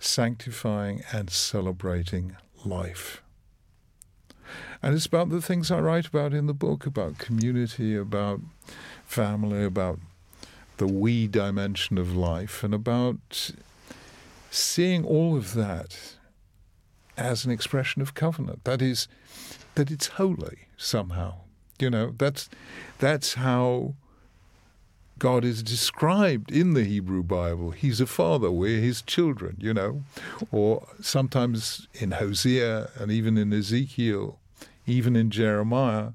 sanctifying and celebrating life. And it's about the things I write about in the book, about community, about family, about the we dimension of life, and about seeing all of that as an expression of covenant. That is, that it's holy somehow. You know, that's that's how God is described in the Hebrew Bible. He's a father, we're his children, you know. Or sometimes in Hosea and even in Ezekiel, even in Jeremiah,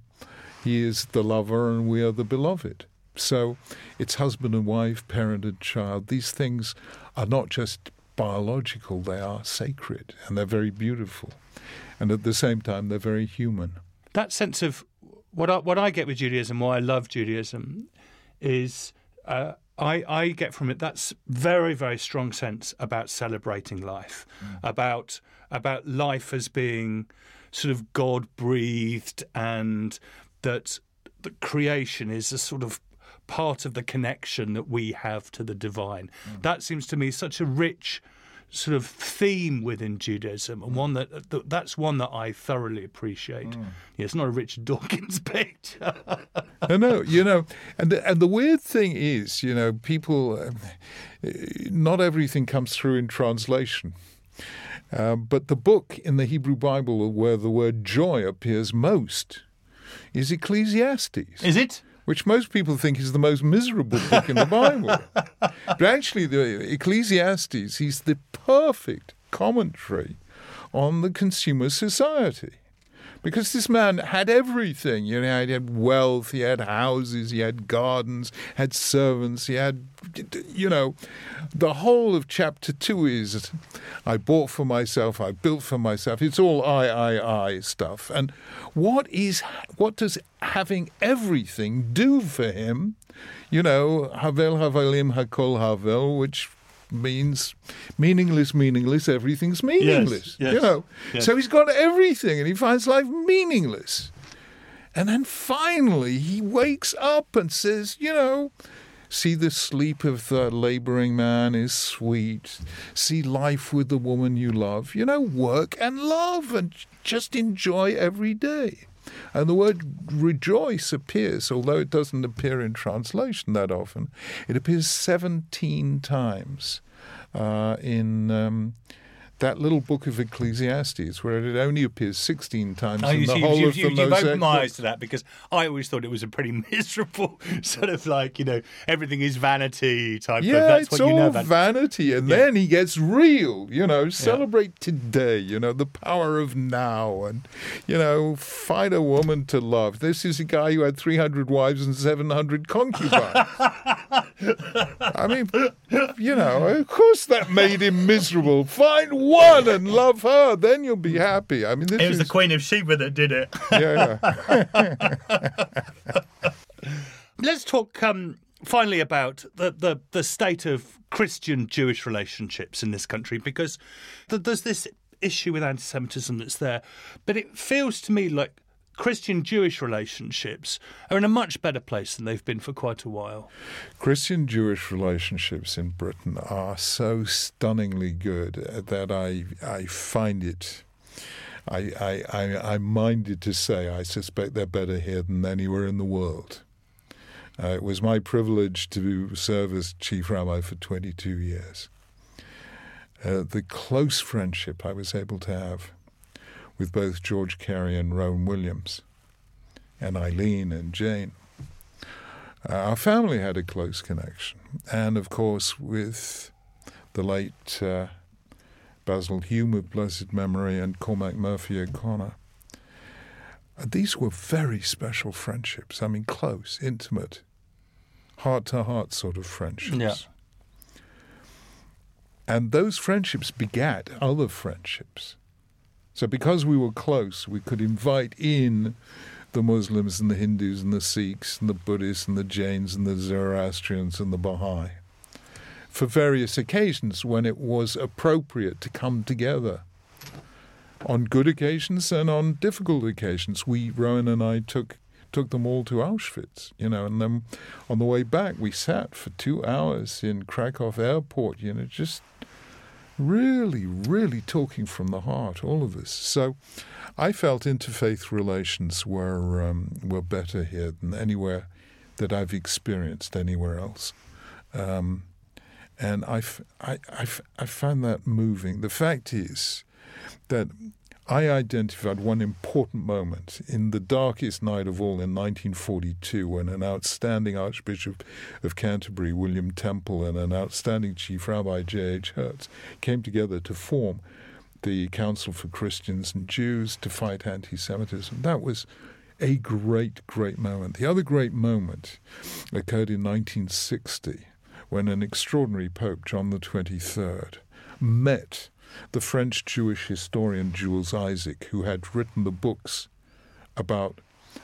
he is the lover and we are the beloved. So it's husband and wife, parent and child. These things are not just biological, they are sacred and they're very beautiful. And at the same time, they're very human. That sense of what I, what I get with Judaism, why I love Judaism, is uh, I, I get from it that's very, very strong sense about celebrating life, mm. about about life as being sort of God-breathed, and that the creation is a sort of part of the connection that we have to the divine. Mm. That seems to me such a rich sort of theme within Judaism, and one that, that that's one that I thoroughly appreciate. Mm. Yeah, it's not a Richard Dawkins picture. no, no, you know, and the, and the weird thing is, you know, people, uh, not everything comes through in translation. Uh, but the book in the Hebrew Bible where the word joy appears most is Ecclesiastes. Is it? Which most people think is the most miserable book in the Bible. But actually, the Ecclesiastes is the perfect commentary on the consumer society. Because this man had everything. You know, he had wealth, he had houses, he had gardens, had servants, he had, you know, the whole of chapter two is, I bought for myself, I built for myself. It's all I, I, I stuff. And what is, what does having everything do for him? You know, Havel, Havelim, Hakol, Havel, which means meaningless, meaningless, everything's meaningless. Yes, yes, you know, yes. So he's got everything and he finds life meaningless. And then finally he wakes up and says, you know, see the sleep of the laboring man is sweet. See life with the woman you love. You know, work and love and just enjoy every day. And the word rejoice appears, although it doesn't appear in translation that often. It appears seventeen times uh, in um, that little book of Ecclesiastes, where it only appears sixteen times oh, in you, the you, whole you, of you, the Mosaic. You've opened my eyes to that, because I always thought it was a pretty miserable sort of like, you know, everything is vanity type. Yeah, of, that's it's what all you know about. Vanity. And yeah. Then he gets real, you know, celebrate yeah. today, you know, the power of now, and, you know, find a woman to love. This is a guy who had three hundred wives and seven hundred concubines. I mean, you know, of course that made him miserable. Find one and love her, then you'll be happy. I mean, this it was is... the Queen of Sheba that did it. Yeah. yeah. Let's talk um, finally about the, the the state of Christian-Jewish relationships in this country, because th- there's this issue with anti-Semitism that's there, but it feels to me like Christian-Jewish relationships are in a much better place than they've been for quite a while. Christian-Jewish relationships in Britain are so stunningly good that I I find it, I, I, I, I'm minded to say I suspect they're better here than anywhere in the world. Uh, it was my privilege to serve as chief rabbi for twenty-two years. Uh, the close friendship I was able to have with both George Carey and Rowan Williams, and Eileen and Jane. Uh, our family had a close connection. And, of course, with the late uh, Basil Hume of blessed memory and Cormac Murphy O'Connor. Uh, these were very special friendships. I mean, close, intimate, heart-to-heart sort of friendships. Yeah. And those friendships begat other friendships. So because we were close, we could invite in the Muslims and the Hindus and the Sikhs and the Buddhists and the Jains and the Zoroastrians and the Baha'i for various occasions when it was appropriate to come together. On good occasions and on difficult occasions, we, Rowan and I, took took them all to Auschwitz, you know, and then on the way back we sat for two hours in Krakow airport, you know, just really, really talking from the heart, all of us. So I felt interfaith relations were um, were better here than anywhere that I've experienced anywhere else. Um, and I, f- I, I, f- I found that moving. The fact is that I identified one important moment in the darkest night of all in nineteen forty-two when an outstanding Archbishop of Canterbury, William Temple, and an outstanding Chief Rabbi, J H Hertz, came together to form the Council for Christians and Jews to fight anti-Semitism. That was a great, great moment. The other great moment occurred in nineteen sixty when an extraordinary Pope, John the twenty-third, met the French Jewish historian Jules Isaac, who had written the books about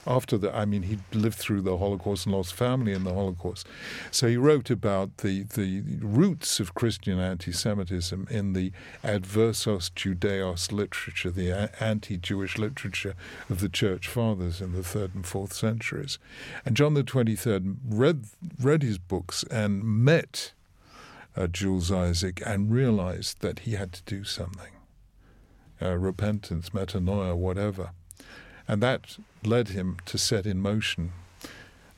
after the, I mean, he lived through the Holocaust and lost family in the Holocaust. So he wrote about the, the roots of Christian anti-Semitism in the adversos Judaeos literature, the anti-Jewish literature of the Church Fathers in the third and fourth centuries. And John the twenty-third read, read his books and met uh, Jules Isaac and realized that he had to do something. Uh, repentance, metanoia, whatever. And that led him to set in motion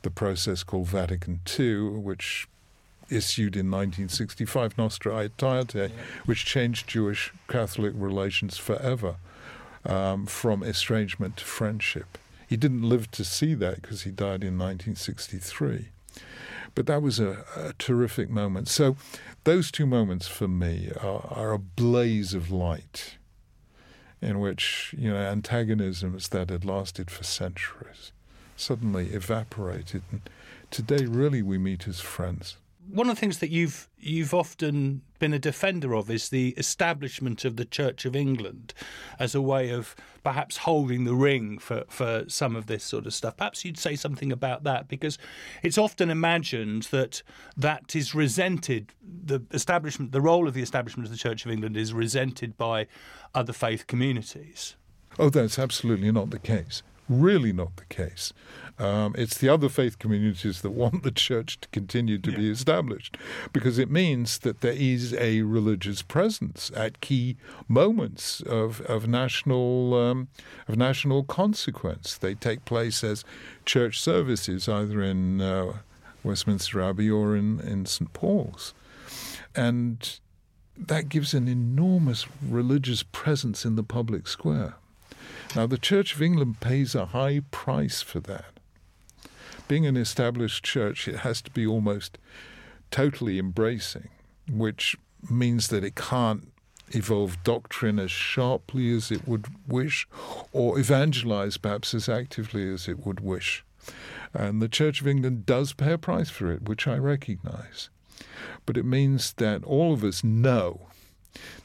the process called Vatican two, which issued in nineteen sixty-five, Nostra Aetate, yeah. which changed Jewish-Catholic relations forever, um, from estrangement to friendship. He didn't live to see that because he died in nineteen sixty-three. But that was a, a terrific moment. So those two moments for me are, are a blaze of light, in which, you know, antagonisms that had lasted for centuries suddenly evaporated. And today, really, we meet as friends. One of the things that you've you've often been a defender of is the establishment of the Church of England as a way of perhaps holding the ring for, for some of this sort of stuff. Perhaps you'd say something about that, because it's often imagined that that is resented, the establishment, the role of the establishment of the Church of England is resented by other faith communities. Oh, that's absolutely not the case. Really not the case. Um, it's the other faith communities that want the church to continue to yeah. be established, because it means that there is a religious presence at key moments of of national um, of national consequence. They take place as church services, either in uh, Westminster Abbey or in, in Saint Paul's. And that gives an enormous religious presence in the public square. Now, the Church of England pays a high price for that. Being an established church, it has to be almost totally embracing, which means that it can't evolve doctrine as sharply as it would wish, or evangelize perhaps as actively as it would wish. And the Church of England does pay a price for it, which I recognize. But it means that all of us know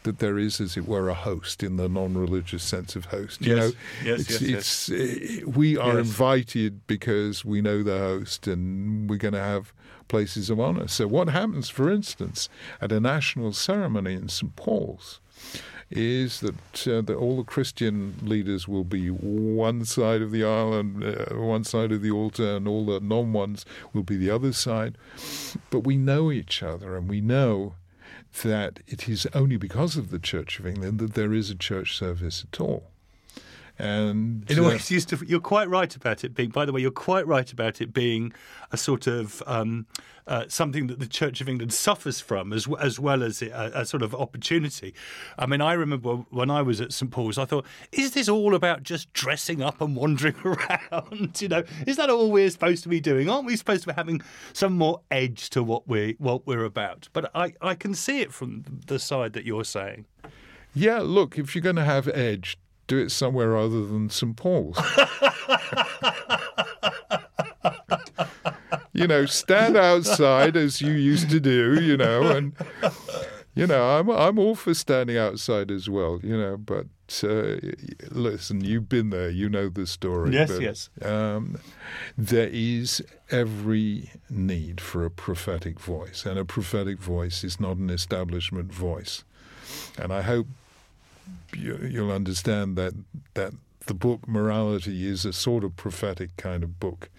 that there is, as it were, a host in the non-religious sense of host. You yes, know, yes, it's, yes, it's, yes. It, we are yes. invited because we know the host and we're going to have places of honour. So what happens, for instance, at a national ceremony in Saint Paul's is that, uh, that all the Christian leaders will be one side of the aisle and uh, one side of the altar, and all the non-ones will be the other side. But we know each other, and we know that it is only because of the Church of England that there is a church service at all. And in a way, it's used to, you're quite right about it being, by the way, you're quite right about it being a sort of um, uh, something that the Church of England suffers from, as, as well as a, a sort of opportunity. I mean, I remember when I was at Saint Paul's, I thought, is this all about just dressing up and wandering around? You know, is that all we're supposed to be doing? Aren't we supposed to be having some more edge to what, we, what we're about? But I, I can see it from the side that you're saying. Yeah, look, if you're going to have edge, do it somewhere other than Saint Paul's. You know, stand outside as you used to do, you know, and, you know, I'm I'm all for standing outside as well, you know, but uh, listen, you've been there, you know the story. Yes, but, yes. Um, there is every need for a prophetic voice, and a prophetic voice is not an establishment voice. And I hope you'll understand that that the book Morality is a sort of prophetic kind of book,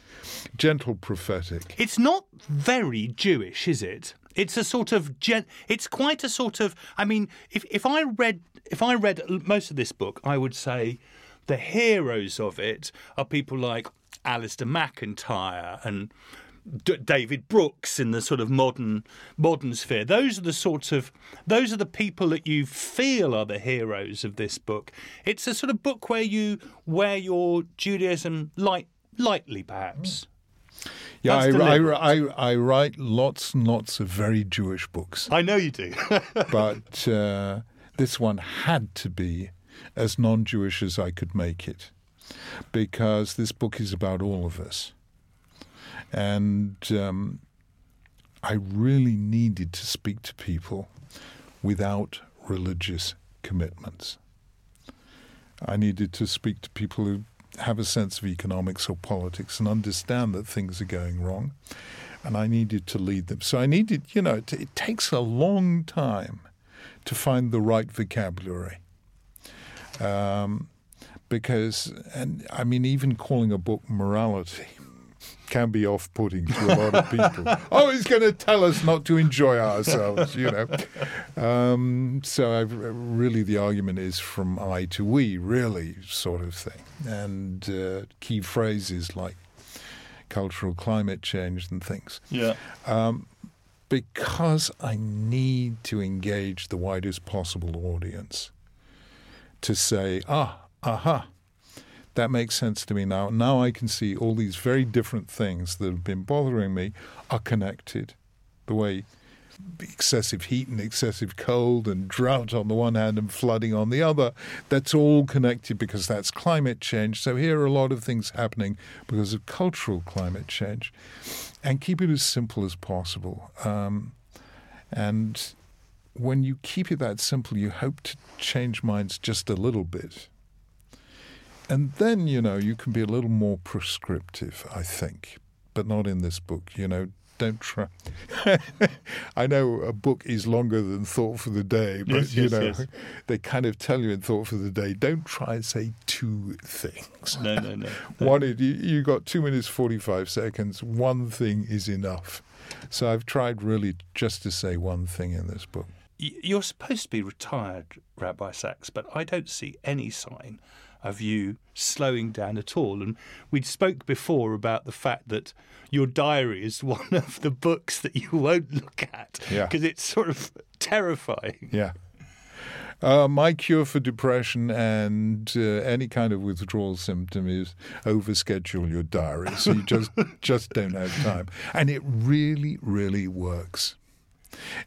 gentle prophetic. It's not very Jewish, is it? It's a sort of gen- it's quite a sort of. I mean, if if I read if I read most of this book, I would say the heroes of it are people like Alistair MacIntyre and D- David Brooks in the sort of modern modern sphere. Those are the sorts of those are the people that you feel are the heroes of this book. It's a sort of book where you wear your Judaism light lightly, perhaps. Yeah, I, I, I, I write lots and lots of very Jewish books. I know you do, but uh, this one had to be as non-Jewish as I could make it, because this book is about all of us. And um, I really needed to speak to people without religious commitments. I needed to speak to people who have a sense of economics or politics and understand that things are going wrong. And I needed to lead them. So I needed, you know, it, it takes a long time to find the right vocabulary. Um, because, and I mean, even calling a book morality can be off-putting to a lot of people. Oh, he's going to tell us not to enjoy ourselves, you know. Um, so I've, really the argument is from I to we, really, sort of thing. And uh, key phrases like cultural climate change and things. Yeah. Um, because I need to engage the widest possible audience to say, ah, aha, that makes sense to me now. Now I can see all these very different things that have been bothering me are connected. The way excessive heat and excessive cold and drought on the one hand and flooding on the other, that's all connected because that's climate change. So here are a lot of things happening because of cultural climate change. And keep it as simple as possible. Um, and when you keep it that simple, you hope to change minds just a little bit. And then, you know, you can be a little more prescriptive, I think, but not in this book, you know. Don't try. I know a book is longer than Thought for the Day, but, yes, yes, you know, yes. They kind of tell you in Thought for the Day, don't try and say two things. No, no, no. no. One, you, you got two minutes, forty-five seconds. One thing is enough. So I've tried really just to say one thing in this book. You're supposed to be retired, Rabbi Sacks, but I don't see any sign of you slowing down at all. And we spoke before about the fact that your diary is one of the books that you won't look at because yeah. It's sort of terrifying. Yeah. Uh, my cure for depression and uh, any kind of withdrawal symptom is overschedule your diary. So you just, just don't have time. And it really, really works.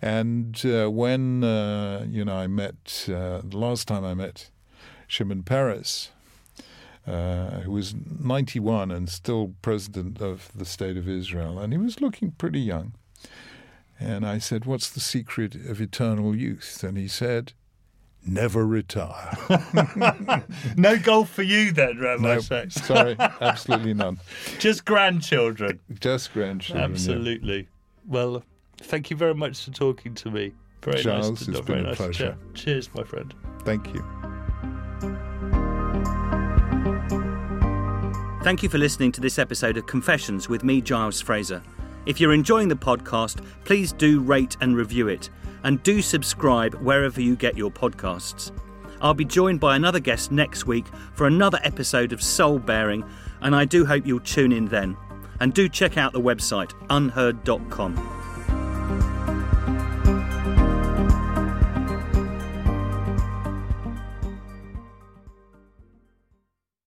And uh, when, uh, you know, I met, uh, the last time I met Shimon Peres, uh, who was ninety-one and still president of the State of Israel, and he was looking pretty young. And I said, what's the secret of eternal youth? And he said, never retire. No goal for you then, Rabbi Sacks. No, sorry, absolutely none. Just grandchildren. Just grandchildren. Absolutely. Yeah. Well, thank you very much for talking to me. Very Giles, nice to, it's been nice a pleasure. Ch- cheers, my friend. Thank you. Thank you for listening to this episode of Confessions with me, Giles Fraser. If you're enjoying the podcast, please do rate and review it. And do subscribe wherever you get your podcasts. I'll be joined by another guest next week for another episode of Soul Bearing, and I do hope you'll tune in then. And do check out the website, unheard dot com.